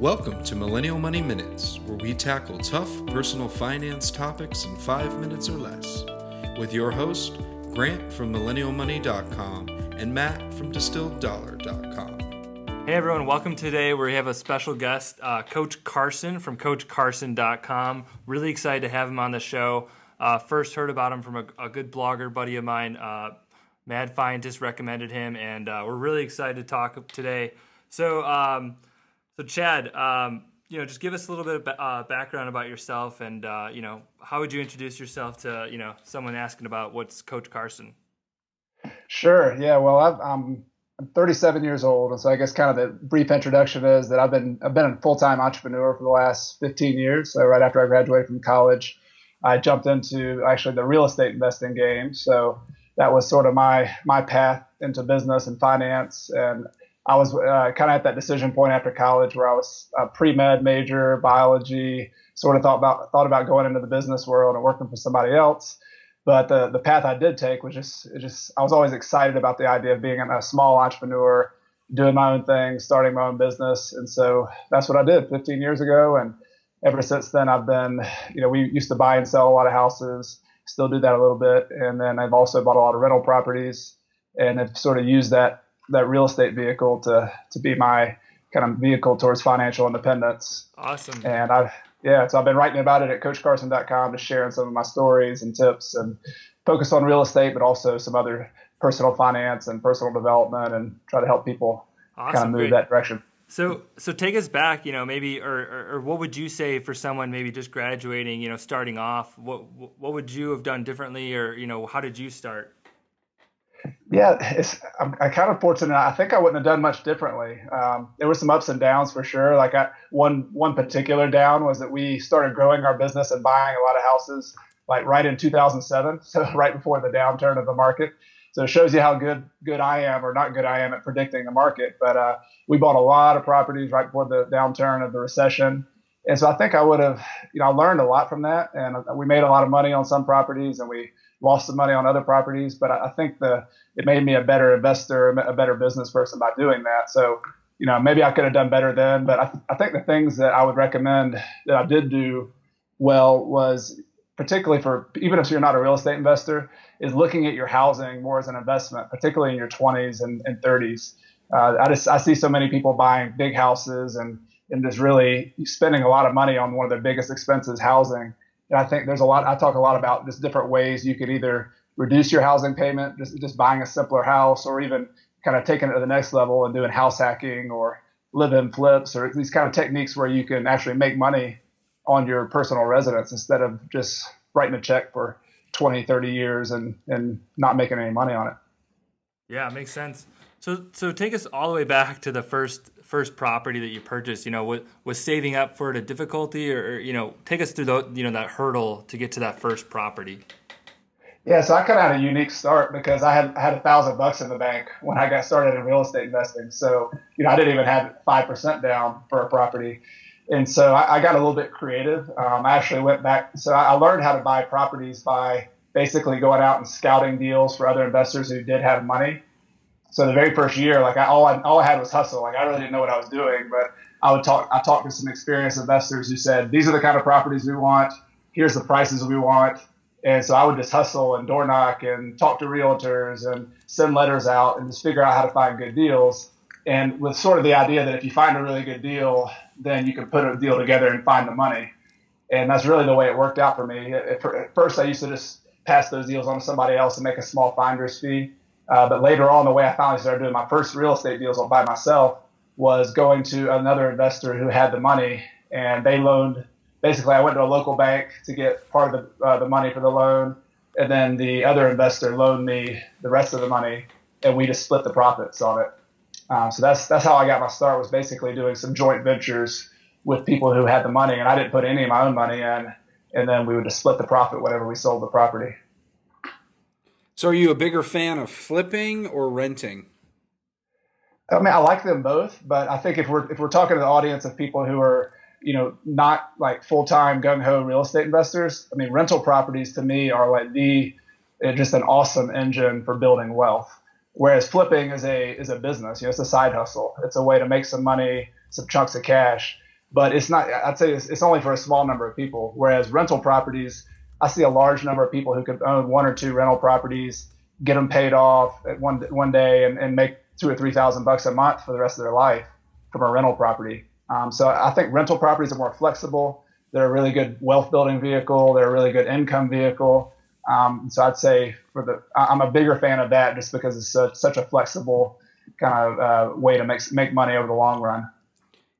Welcome to Millennial Money Minutes, where we tackle tough personal finance topics in 5 minutes or less, with your host, Grant from MillennialMoney.com and Matt from DistilledDollar.com. Hey everyone, welcome today. We have a special guest, Coach Carson from CoachCarson.com. Really excited to have him on the show. First heard about him from a good blogger buddy of mine, Mad Fientist recommended him, and we're really excited to talk today. So Chad, just give us a little bit of background about yourself, and how would you introduce yourself to someone asking about what's Coach Carson? Sure. Yeah. Well, I'm 37 years old, and so I guess kind of the brief introduction is that I've been a full-time entrepreneur for the last 15 years. So right after I graduated from college, I jumped into actually the real estate investing game. So that was sort of my path into business and finance. And I was kind of at that decision point after college where I was a pre-med major, biology, sort of thought about going into the business world and working for somebody else. But the path I did take was just I was always excited about the idea of being a small entrepreneur, doing my own thing, starting my own business. And so that's what I did 15 years ago. And ever since then, I've been, we used to buy and sell a lot of houses, still do that a little bit. And then I've also bought a lot of rental properties and have sort of used that real estate vehicle to be my kind of vehicle towards financial independence. Awesome. And so I've been writing about it at CoachCarson.com, just sharing some of my stories and tips and focus on real estate, but also some other personal finance and personal development, and try to help people kind of move that direction. So take us back, maybe, or what would you say for someone maybe just graduating, starting off, what would you have done differently, or, how did you start? Yeah, I'm kind of fortunate. I think I wouldn't have done much differently. There were some ups and downs for sure. Like one particular down was that we started growing our business and buying a lot of houses like right in 2007, so right before the downturn of the market. So it shows you how good I am, or not good I am, at predicting the market. But we bought a lot of properties right before the downturn of the recession. And so I think I would have, I learned a lot from that. And we made a lot of money on some properties, and we lost some money on other properties. But I think it made me a better investor, a better business person by doing that. So, maybe I could have done better then. But I think the things that I would recommend that I did do well was, particularly for, even if you're not a real estate investor, is looking at your housing more as an investment, particularly in your 20s and 30s. I see so many people buying big houses and just really spending a lot of money on one of their biggest expenses, housing. And I think I talk a lot about just different ways you could either reduce your housing payment, just buying a simpler house, or even kind of taking it to the next level and doing house hacking or live-in flips, or these kind of techniques where you can actually make money on your personal residence instead of just writing a check for 20, 30 years and not making any money on it. Yeah, it makes sense. So take us all the way back to the first property that you purchased. Was saving up for it a difficulty, or take us through that hurdle to get to that first property? Yeah, so I kind of had a unique start because I had $1,000 in the bank when I got started in real estate investing. So I didn't even have 5% down for a property, and so I got a little bit creative. I actually went back. So I learned how to buy properties by basically going out and scouting deals for other investors who did have money. So the very first year, like all I had was hustle. Like I really didn't know what I was doing, but I talked to some experienced investors who said, these are the kind of properties we want. Here's the prices we want. And so I would just hustle and door knock and talk to realtors and send letters out and just figure out how to find good deals. And with sort of the idea that if you find a really good deal, then you can put a deal together and find the money. And that's really the way it worked out for me. At first, I used to just pass those deals on to somebody else and make a small finder's fee. But later on, the way I finally started doing my first real estate deals by myself was going to another investor who had the money, and they loaned. Basically, I went to a local bank to get part of the money for the loan, and then the other investor loaned me the rest of the money, and we just split the profits on it. So that's how I got my start, was basically doing some joint ventures with people who had the money, and I didn't put any of my own money in, and then we would just split the profit whenever we sold the property. So are you a bigger fan of flipping or renting? I mean, I like them both, but I think if we're talking to the audience of people who are, not like full-time gung-ho real estate investors, I mean, rental properties to me are like just an awesome engine for building wealth. Whereas flipping is a business, it's a side hustle. It's a way to make some money, some chunks of cash. But it's not, I'd say it's only for a small number of people. Whereas rental properties, I see a large number of people who could own one or two rental properties, get them paid off at one day and make $2,000 or $3,000 a month for the rest of their life from a rental property. So I think rental properties are more flexible. They're a really good wealth building vehicle. They're a really good income vehicle. So I'd say I'm a bigger fan of that just because it's such a flexible kind of way to make money over the long run.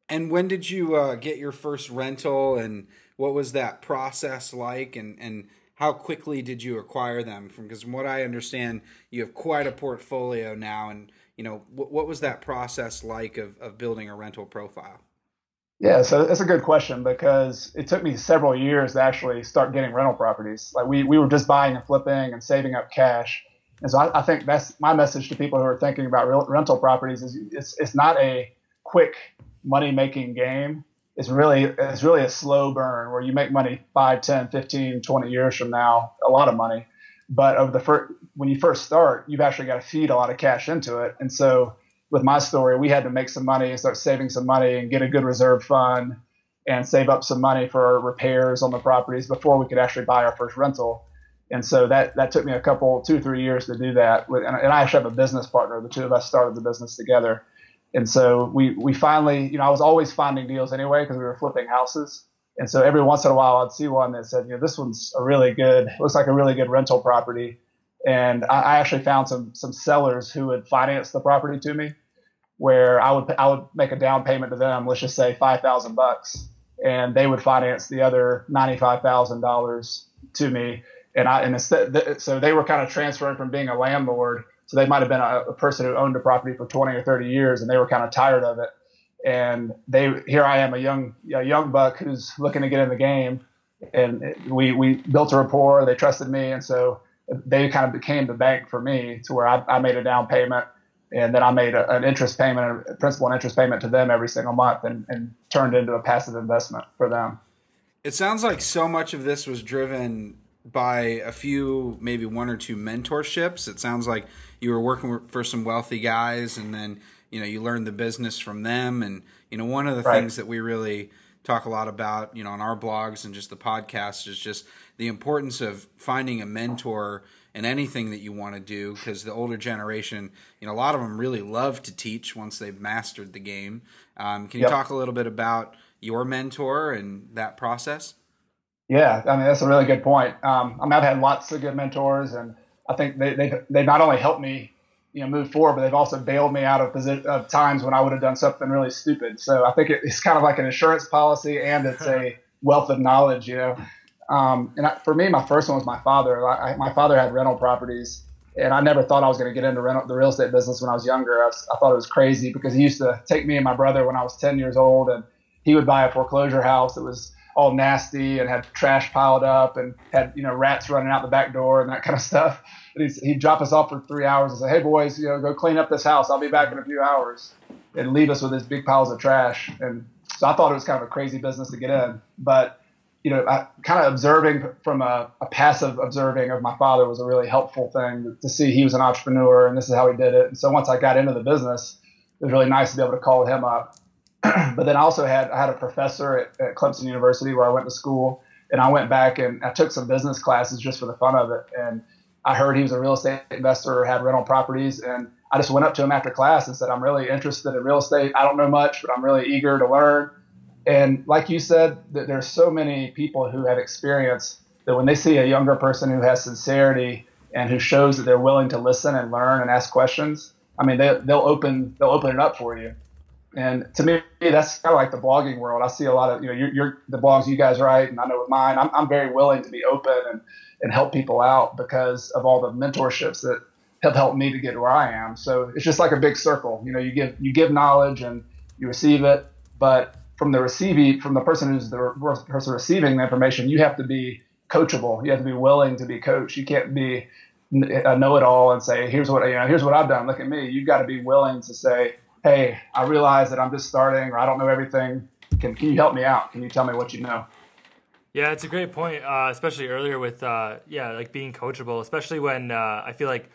And when did you get your first rental, and what was that process like, and how quickly did you acquire them? Because from what I understand, you have quite a portfolio now, and you know what was that process like of building a rental profile? Yeah, so that's a good question because it took me several years to actually start getting rental properties. Like we were just buying and flipping and saving up cash. And so I think that's my message to people who are thinking about rental properties is it's not a quick money-making game. It's really a slow burn where you make money 5, 10, 15, 20 years from now, a lot of money. But when you first start, you've actually got to feed a lot of cash into it. And so with my story, we had to make some money and start saving some money and get a good reserve fund and save up some money for repairs on the properties before we could actually buy our first rental. And so that took me a couple, 2-3 years to do that. And I actually have a business partner. The two of us started the business together. And so we finally, you know, I was always finding deals anyway because we were flipping houses. And so every once in a while I'd see one that said, you know, this one's looks like a really good rental property. And I actually found some sellers who would finance the property to me, where I would make a down payment to them, let's just say $5,000, and they would finance the other $95,000 to me. So they were kind of transferring from being a landlord. So they might have been a person who owned a property for 20 or 30 years, and they were kind of tired of it. And here I am, a young buck who's looking to get in the game, and we built a rapport. They trusted me, and so they kind of became the bank for me, to where I made a down payment, and then I made an interest payment, a principal and interest payment to them every single month, and turned into a passive investment for them. It sounds like so much of this was driven by a few, maybe one or two mentorships. It sounds like you were working for some wealthy guys, and then, you know, you learned the business from them. And, you know, one of the things that we really talk a lot about, you know, on our blogs and just the podcast is just the importance of finding a mentor in anything that you want to do, because the older generation, you know, a lot of them really love to teach once they've mastered the game. Can you talk a little bit about your mentor and that process? Yeah, I mean, that's a really good point. I mean, I've had lots of good mentors, and I think they not only helped me, you know, move forward, but they've also bailed me out of times when I would have done something really stupid. So I think it's kind of like an insurance policy, and it's a wealth of knowledge, you know. For me, my first one was my father. My father had rental properties, and I never thought I was going to get into the real estate business when I was younger. I thought it was crazy because he used to take me and my brother when I was 10 years old, and he would buy a foreclosure house that was all nasty and had trash piled up and had, you know, rats running out the back door and that kind of stuff. And he'd drop us off for 3 hours and say, "Hey boys, you know, go clean up this house. I'll be back in a few hours," and leave us with these big piles of trash. And so I thought it was kind of a crazy business to get in, but, you know, kind of observing from a passive observing of my father was a really helpful thing to see. He was an entrepreneur, and this is how he did it. And so once I got into the business, it was really nice to be able to call him up. But then I also had a professor at Clemson University where I went to school, and I went back and I took some business classes just for the fun of it. And I heard he was a real estate investor, had rental properties. And I just went up to him after class and said, "I'm really interested in real estate. I don't know much, but I'm really eager to learn." And like you said, there's so many people who have experience that when they see a younger person who has sincerity and who shows that they're willing to listen and learn and ask questions, I mean, they'll open it up for you. And to me, that's kind of like the blogging world. I see a lot of, you know, the blogs you guys write, and I know with mine, I'm very willing to be open and help people out because of all the mentorships that have helped me to get where I am. So it's just like a big circle. You know, you give knowledge and you receive it, but from the person who's the person receiving the information, you have to be coachable. You have to be willing to be coached. You can't be a know-it-all and say, here's what I've done. Look at me. You've got to be willing to say, "Hey, I realize that I'm just starting, or I don't know everything. Can you help me out? Can you tell me what you know?" Yeah, it's a great point, especially earlier with, like being coachable, especially when I feel like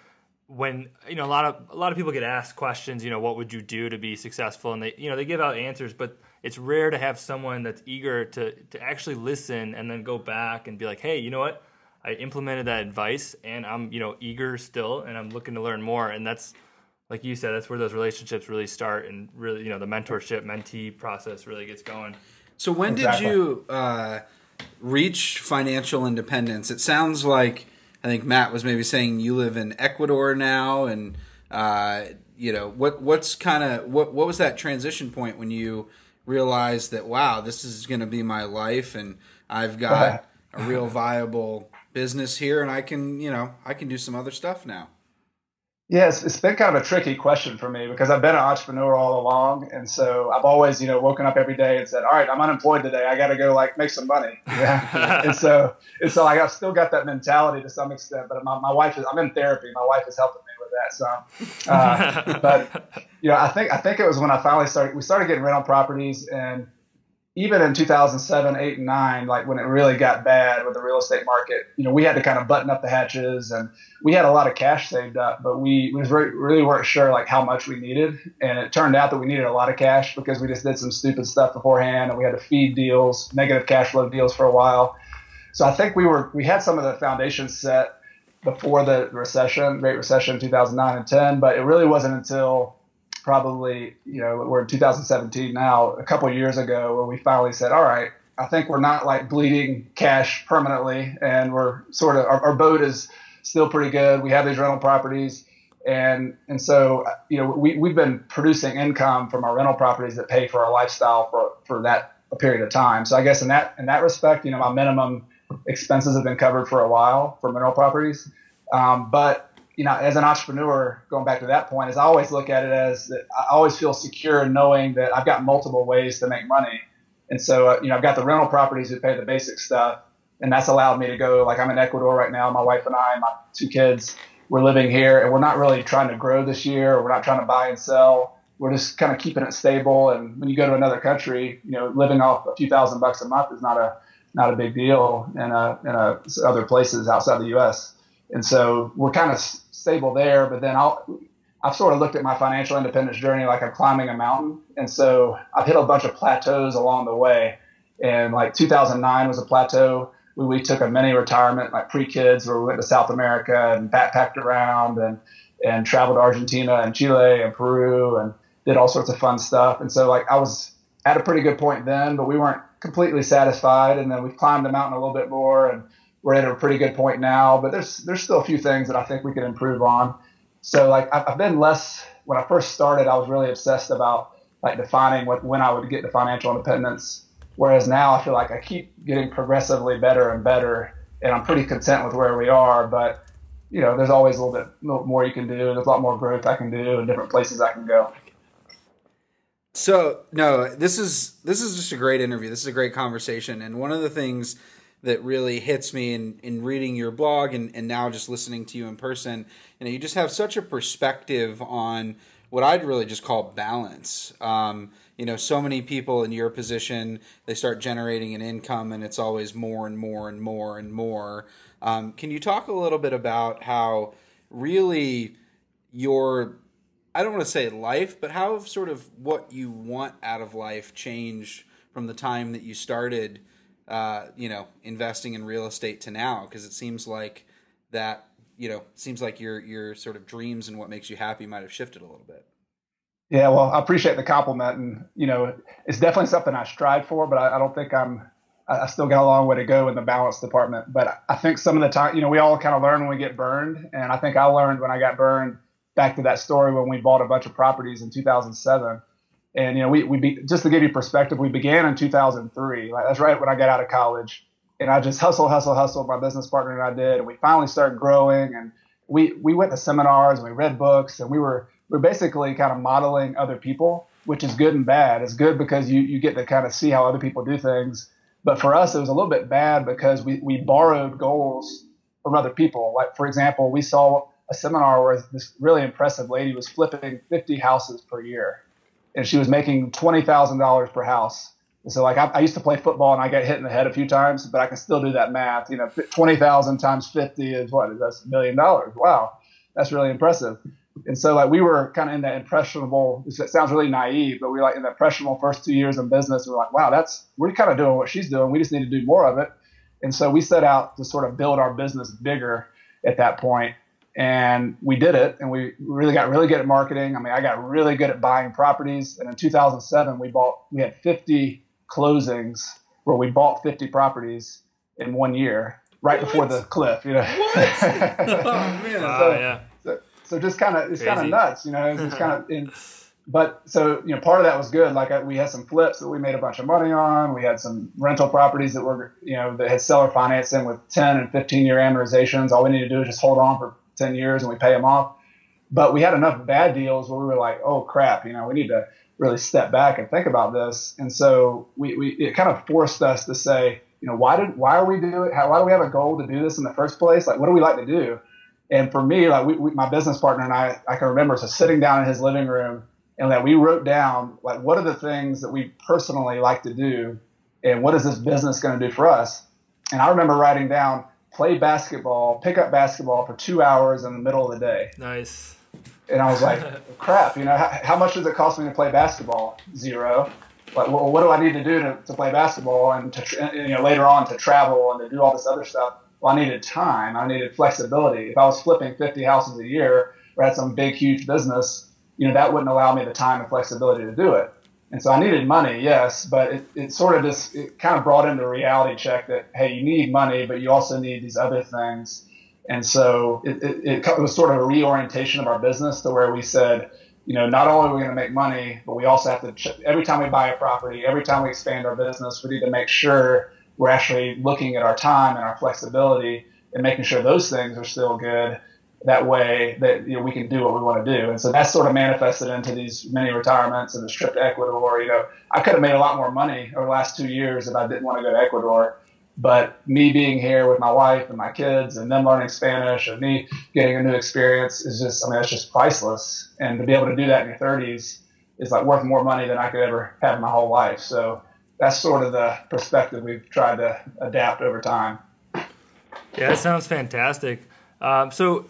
when, you know, a lot of people get asked questions, you know, what would you do to be successful? And they, you know, they give out answers, but it's rare to have someone that's eager to actually listen and then go back and be like, hey, you know what? I implemented that advice and I'm, you know, eager still, and I'm looking to learn more. And that's, like you said, that's where those relationships really start, and really, you know, the mentorship mentee process really gets going. So when did you reach financial independence? It sounds like, I think Matt was maybe saying you live in Ecuador now, and you know, what was that transition point when you realized that, wow, this is going to be my life, and I've got a real viable business here, and I can, you know, I can do some other stuff now? Yeah, it's been kind of a tricky question for me, because I've been an entrepreneur all along, and so I've always, you know, woken up every day and said, all right, I'm unemployed today, I got to go like make some money. Yeah. and so like, I've still got that mentality to some extent, but my wife is, I'm in therapy, my wife is helping me with that. So, but you know, I think it was when I finally started getting rental properties, and even in 2007, 8, and 9, like when it really got bad with the real estate market, you know, we had to kind of button up the hatches, and we had a lot of cash saved up, but we really weren't sure like how much we needed. And it turned out that we needed a lot of cash, because we just did some stupid stuff beforehand, and we had to feed deals, negative cash flow deals for a while. So I think we had some of the foundations set before the recession, Great Recession, 2009 and 10, but it really wasn't until probably, you know, we're in 2017 now, a couple of years ago, where we finally said, all right, I think we're not like bleeding cash permanently, and we're sort of, our boat is still pretty good. We have these rental properties. And so, you know, we've been producing income from our rental properties that pay for our lifestyle for that period of time. So I guess in that respect, you know, my minimum expenses have been covered for a while for rental properties. But you know, as an entrepreneur, going back to that point, is I always look at it as that I always feel secure knowing that I've got multiple ways to make money. And so, you know, I've got the rental properties that pay the basic stuff, and that's allowed me to go, like, I'm in Ecuador right now. My wife and I and my two kids, we're living here, and we're not really trying to grow this year, or we're not trying to buy and sell. We're just kind of keeping it stable. And when you go to another country, you know, living off a few $1,000s a month is not a big deal in other places outside the U.S., and so we're kind of stable there. But then I've sort of looked at my financial independence journey like I'm climbing a mountain. And so I've hit a bunch of plateaus along the way. And like 2009 was a plateau. We took a mini retirement, like pre-kids, where we went to South America and backpacked around and traveled to Argentina and Chile and Peru and did all sorts of fun stuff. And so like I was at a pretty good point then, but we weren't completely satisfied. And then we climbed the mountain a little bit more, and we're at a pretty good point now, but there's still a few things that I think we can improve on. So like I've been less, when I first started, I was really obsessed about like defining when I would get to financial independence. Whereas now I feel like I keep getting progressively better and better, and I'm pretty content with where we are, but you know, there's always a little bit more you can do. There's a lot more growth I can do and different places I can go. So no, this is just a great interview. This is a great conversation. And one of the things that really hits me in reading your blog and now just listening to you in person, you know, you just have such a perspective on what I'd really just call balance. You know, so many people in your position, they start generating an income and it's always more and more and more and more. Can you talk a little bit about how really your, I don't want to say life, but how sort of what you want out of life changed from the time that you started you know, investing in real estate to now? Because it seems like that, you know, seems like your sort of dreams and what makes you happy might have shifted a little bit. Yeah, well, I appreciate the compliment, and you know, it's definitely something I strive for, but I don't think I still got a long way to go in the balance department. But I think some of the time, you know, we all kind of learn when we get burned, and I think I learned when I got burned. Back to that story when we bought a bunch of properties in 2007. And, you know, just to give you perspective, we began in 2003. Like, that's right when I got out of college. And I just hustled, my business partner and I did. And we finally started growing. And we went to seminars and we read books. And we were basically kind of modeling other people, which is good and bad. It's good because you get to kind of see how other people do things. But for us, it was a little bit bad because we borrowed goals from other people. Like, for example, we saw a seminar where this really impressive lady was flipping 50 houses per year. And she was making $20,000 per house. And so like I used to play football and I got hit in the head a few times, but I can still do that math. You know, 20,000 times 50 is what? That's $1 million. Wow. that's really impressive. And so like we were kind of in that impressionable, it sounds really naive, but we were like in the impressionable first 2 years in business. We're like, wow, we're kind of doing what she's doing. We just need to do more of it. And so we set out to sort of build our business bigger at that point. And we did it, and we really got really good at marketing. I mean, I got really good at buying properties. And in 2007, we had 50 closings where we bought 50 properties in 1 year, right before the cliff, you know. What? Oh, man. So just kind of, it's kind of nuts, you know. It's kind of, but so, you know, part of that was good. Like we had some flips that we made a bunch of money on. We had some rental properties that were, you know, that had seller financing with 10 and 15 year amortizations. All we needed to do is just hold on for 10 years and we pay them off. But we had enough bad deals where we were like, oh crap, you know, we need to really step back and think about this. And so it kind of forced us to say, you know, why do we have a goal to do this in the first place? Like, what do we like to do? And for me, like my business partner and I can remember sitting down in his living room and that we wrote down, like, what are the things that we personally like to do and what is this business going to do for us? And I remember writing down, play basketball, pick up basketball for 2 hours in the middle of the day. Nice. And I was like, crap, you know, how much does it cost me to play basketball? $0. Like, well, what do I need to do to play basketball and to, you know, later on to travel and to do all this other stuff? Well, I needed time. I needed flexibility. If I was flipping 50 houses a year or had some big, huge business, you know, that wouldn't allow me the time and flexibility to do it. And so I needed money, yes, but it kind of brought into a reality check that, hey, you need money, but you also need these other things. And so it was sort of a reorientation of our business to where we said, you know, not only are we going to make money, but we also have to every time we buy a property, every time we expand our business, we need to make sure we're actually looking at our time and our flexibility and making sure those things are still good. That way that, you know, we can do what we want to do. And so that's sort of manifested into these many retirements and this trip to Ecuador. You know, I could have made a lot more money over the last 2 years if I didn't want to go to Ecuador. But me being here with my wife and my kids and them learning Spanish and me getting a new experience is just, I mean, it's just priceless. And to be able to do that in your 30s is like worth more money than I could ever have in my whole life. So that's sort of the perspective we've tried to adapt over time. Yeah, that sounds fantastic. So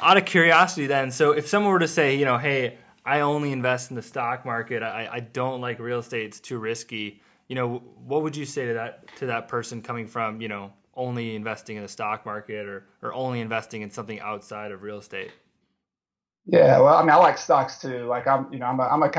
out of curiosity then, so if someone were to say, you know, hey, I only invest in the stock market, I don't like real estate, it's too risky. You know, what would you say to that person coming from, you know, only investing in the stock market or only investing in something outside of real estate? Yeah, well, I mean, I like stocks too. Like I'm trying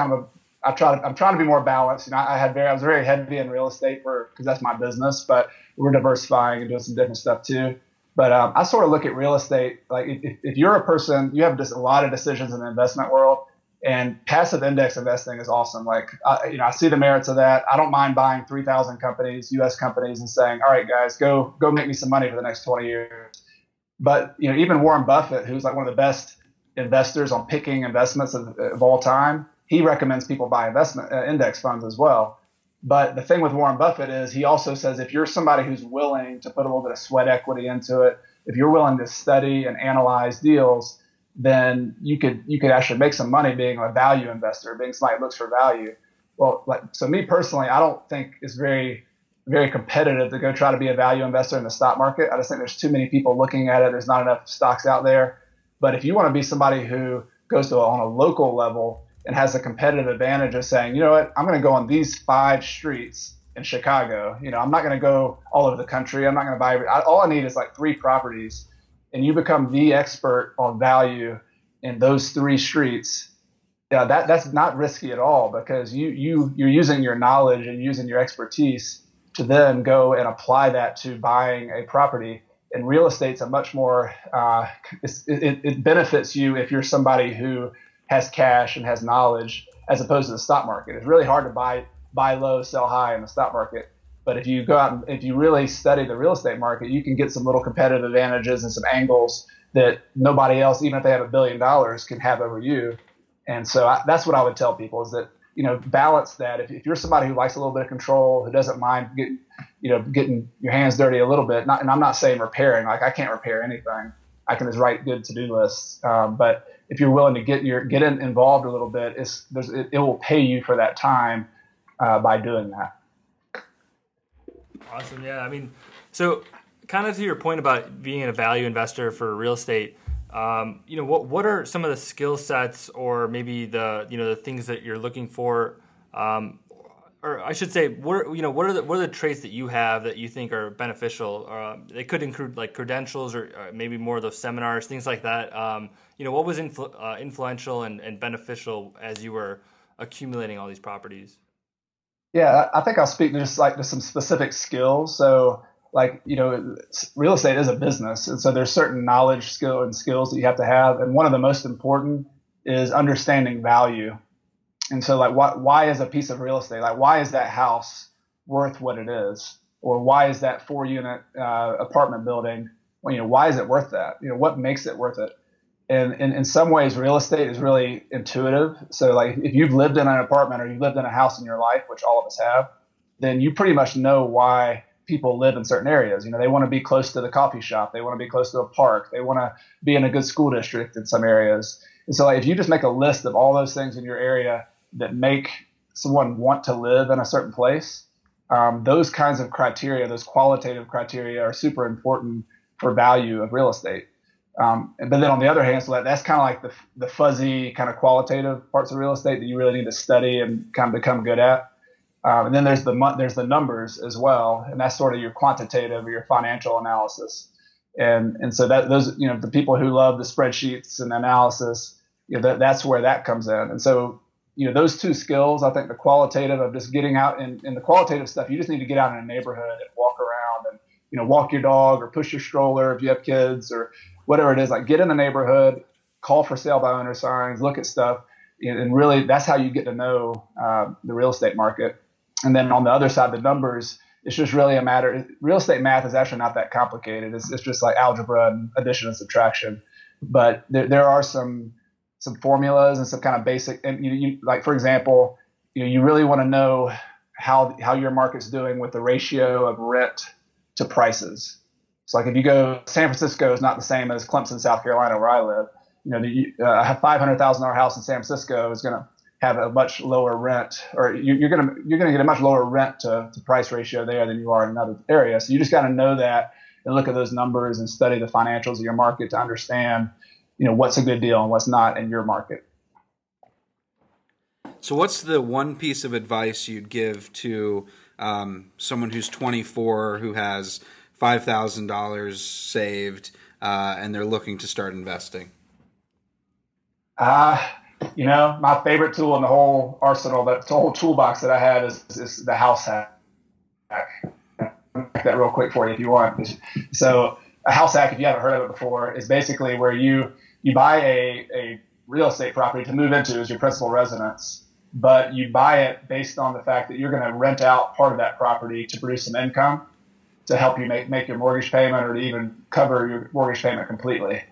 to be more balanced. You know, I was very heavy in real estate because that's my business, but we're diversifying and doing some different stuff too. But I sort of look at real estate like if you're a person, you have just a lot of decisions in the investment world. And passive index investing is awesome. Like, you know, I see the merits of that. I don't mind buying 3,000 companies, U.S. companies, and saying, all right, guys, go make me some money for the next 20 years. But, you know, even Warren Buffett, who's like one of the best investors on picking investments of all time, he recommends people buy investment index funds as well. But the thing with Warren Buffett is he also says if you're somebody who's willing to put a little bit of sweat equity into it, if you're willing to study and analyze deals, then you could actually make some money being a value investor, being somebody that looks for value. Well, like, so me personally, I don't think it's very, very competitive to go try to be a value investor in the stock market. I just think there's too many people looking at it. There's not enough stocks out there. But if you want to be somebody who goes on a local level and has a competitive advantage of saying, you know what, I'm going to go on these 5 streets in Chicago. You know, I'm not going to go all over the country. I'm not going to buy all I need is like 3 properties. And you become the expert on value in those 3 streets. Yeah, that's not risky at all because you're using your knowledge and using your expertise to then go and apply that to buying a property. And real estate's a much more it benefits you if you're somebody who has cash and has knowledge as opposed to the stock market. It's really hard to buy low, sell high in the stock market. But if you go out and if you really study the real estate market, you can get some little competitive advantages and some angles that nobody else, even if they have $1 billion, can have over you. And so that's what I would tell people is that, you know, balance that. If you're somebody who likes a little bit of control, who doesn't mind getting your hands dirty a little bit, and I'm not saying repairing. Like I can't repair anything. I can just write good to-do lists. But if you're willing to get involved a little bit, it will pay you for that time by doing that. Awesome. Yeah. I mean, so kind of to your point about being a value investor for real estate, You know, what are some of the skill sets, or maybe the, you know, the things that you're looking for, or I should say, what are the traits that you have that you think are beneficial? They could include like credentials, or maybe more of those seminars, things like that. You know, what was influential and beneficial as you were accumulating all these properties? Yeah, I think I'll speak to just like to some specific skills. So, like, you know, real estate is a business, and so there's certain knowledge, skills that you have to have, and one of the most important is understanding value. And so, like, why is a piece of real estate, like, why is that house worth what it is, or why is that 4-unit apartment building, well, you know, why is it worth that? You know, what makes it worth it? And in some ways, real estate is really intuitive. So, like, if you've lived in an apartment or you've lived in a house in your life, which all of us have, then you pretty much know why people live in certain areas. You know, they want to be close to the coffee shop. They want to be close to a park. They want to be in a good school district in some areas. And so, like, if you just make a list of all those things in your area that make someone want to live in a certain place, those kinds of criteria, those qualitative criteria, are super important for value of real estate. But then on the other hand, so that's kind of like the fuzzy kind of qualitative parts of real estate that you really need to study and kind of become good at. And then there's the numbers as well, and that's sort of your quantitative or your financial analysis. And so that those, you know, the people who love the spreadsheets and analysis, you know, that's where that comes in. And so, you know, those two skills, I think the qualitative of just getting out and the qualitative stuff, you just need to get out in a neighborhood and walk around and, you know, walk your dog or push your stroller if you have kids or whatever it is, like get in the neighborhood, call for sale by owner signs, look at stuff. And really, that's how you get to know the real estate market. And then on the other side, the numbers, it's just really a matter. Real estate math is actually not that complicated. It's just like algebra and addition and subtraction. But there are some formulas and some kind of basic. And you like, for example, you know, you really want to know how your market's doing with the ratio of rent to prices. So like if you go, San Francisco is not the same as Clemson, South Carolina, where I live. You know, a $500,000 house in San Francisco is going to have a much lower rent, or you're going to get a much lower rent to price ratio there than you are in another area. So you just got to know that and look at those numbers and study the financials of your market to understand, you know, what's a good deal and what's not in your market. So what's the one piece of advice you'd give to someone who's 24, who has $5,000 saved, and they're looking to start investing? You know, my favorite tool in the whole arsenal, the whole toolbox that I have is the house hack. I'll make that real quick for you if you want. So a house hack, if you haven't heard of it before, is basically where you buy a real estate property to move into as your principal residence, but you buy it based on the fact that you're going to rent out part of that property to produce some income to help you make your mortgage payment, or to even cover your mortgage payment completely.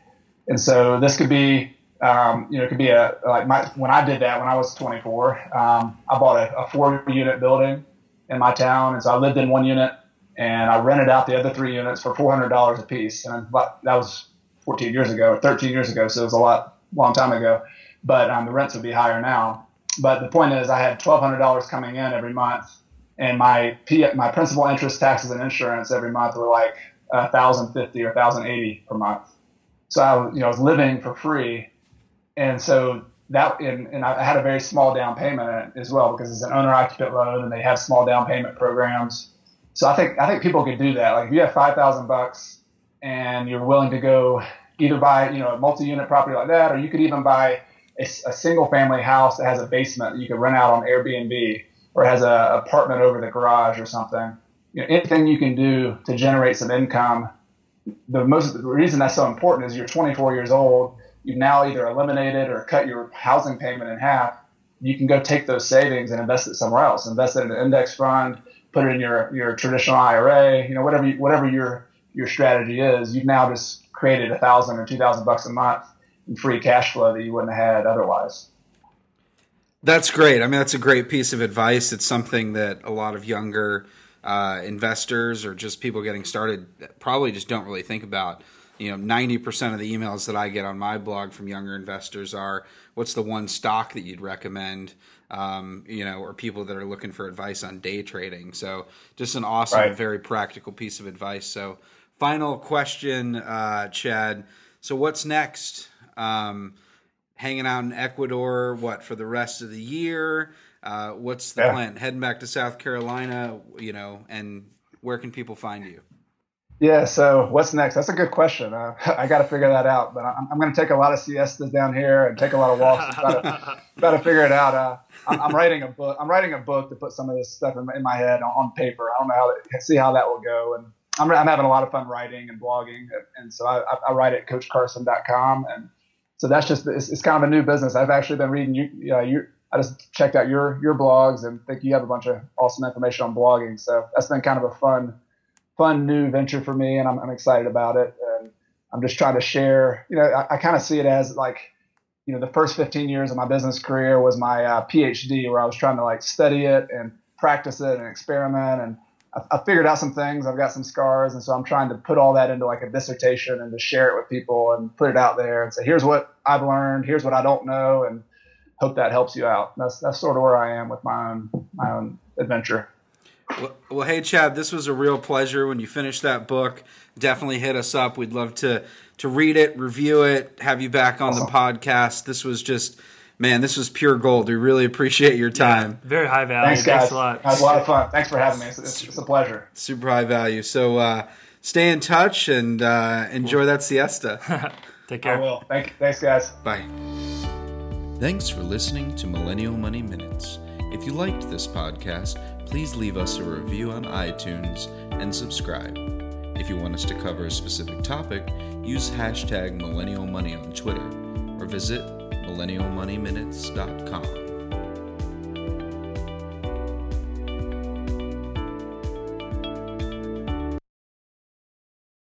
And so this could be, you know, it could be when I did that when I was 24, I bought a 4-unit building in my town. And so I lived in 1 unit and I rented out the other 3 units for $400 a piece. And that was 14 years ago, or 13 years ago. So it was long time ago, but the rents would be higher now. But the point is I had $1,200 coming in every month, and my principal, interest, taxes, and insurance every month were like $1,050 or $1,080 per month. So I was living for free. And so and I had a very small down payment as well, because it's an owner-occupant loan and they have small down payment programs. So I think people could do that. Like if you have $5,000 and you're willing to go either buy, you know, a multi-unit property like that, or you could even buy a single-family house that has a basement that you could rent out on Airbnb, or has an apartment over the garage or something. You know, anything you can do to generate some income. The reason that's so important is you're 24 years old. You've now either eliminated or cut your housing payment in half. You can go take those savings and invest it somewhere else. Invest it in an index fund, put it in your traditional IRA, you know, whatever your strategy is. You've now just created $1,000 or $2,000 a month in free cash flow that you wouldn't have had otherwise. That's great. I mean, that's a great piece of advice. It's something that a lot of younger investors or just people getting started probably just don't really think about. You know, 90% of the emails that I get on my blog from younger investors are, what's the one stock that you'd recommend, you know, or people that are looking for advice on day trading. So just an awesome, Right. Very practical piece of advice. So final question, Chad. So what's next? Hanging out in Ecuador, what, for the rest of the year? What's the plan? Heading back to South Carolina, you know, and where can people find you? Yeah, so what's next? That's a good question. I got to figure that out, but I'm going to take a lot of siestas down here and take a lot of walks and try to figure it out. I'm writing a book. I'm writing a book to put some of this stuff in my head on paper. I don't know how that will go. And I'm having a lot of fun writing and blogging. And so I write at CoachCarson.com. And so that's just, it's kind of a new business. I've actually been reading I just checked out your blogs and think you have a bunch of awesome information on blogging. So that's been kind of a fun new venture for me, and I'm excited about it. And I'm just trying to share, you know, I kind of see it as like, you know, the first 15 years of my business career was my PhD, where I was trying to like study it and practice it and experiment. And I figured out some things, I've got some scars. And so I'm trying to put all that into like a dissertation and to share it with people and put it out there and say, here's what I've learned, here's what I don't know. And hope that helps you out. That's sort of where I am with my own adventure. Well, hey, Chad, this was a real pleasure. When you finish that book, definitely hit us up. We'd love to read it, review it, have you back on the podcast. This was just, man, this was pure gold. We really appreciate your time. Yeah, very high value. Thanks, guys. Thanks a lot. That was a lot of fun. Thanks for having me. It's a pleasure. Super high value. So stay in touch and enjoy that siesta. Take care. I will. Thanks, guys. Bye. Thanks for listening to Millennial Money Minutes. If you liked this podcast, please leave us a review on iTunes and subscribe. If you want us to cover a specific topic, use #MillennialMoney on Twitter or visit MillennialMoneyMinutes.com.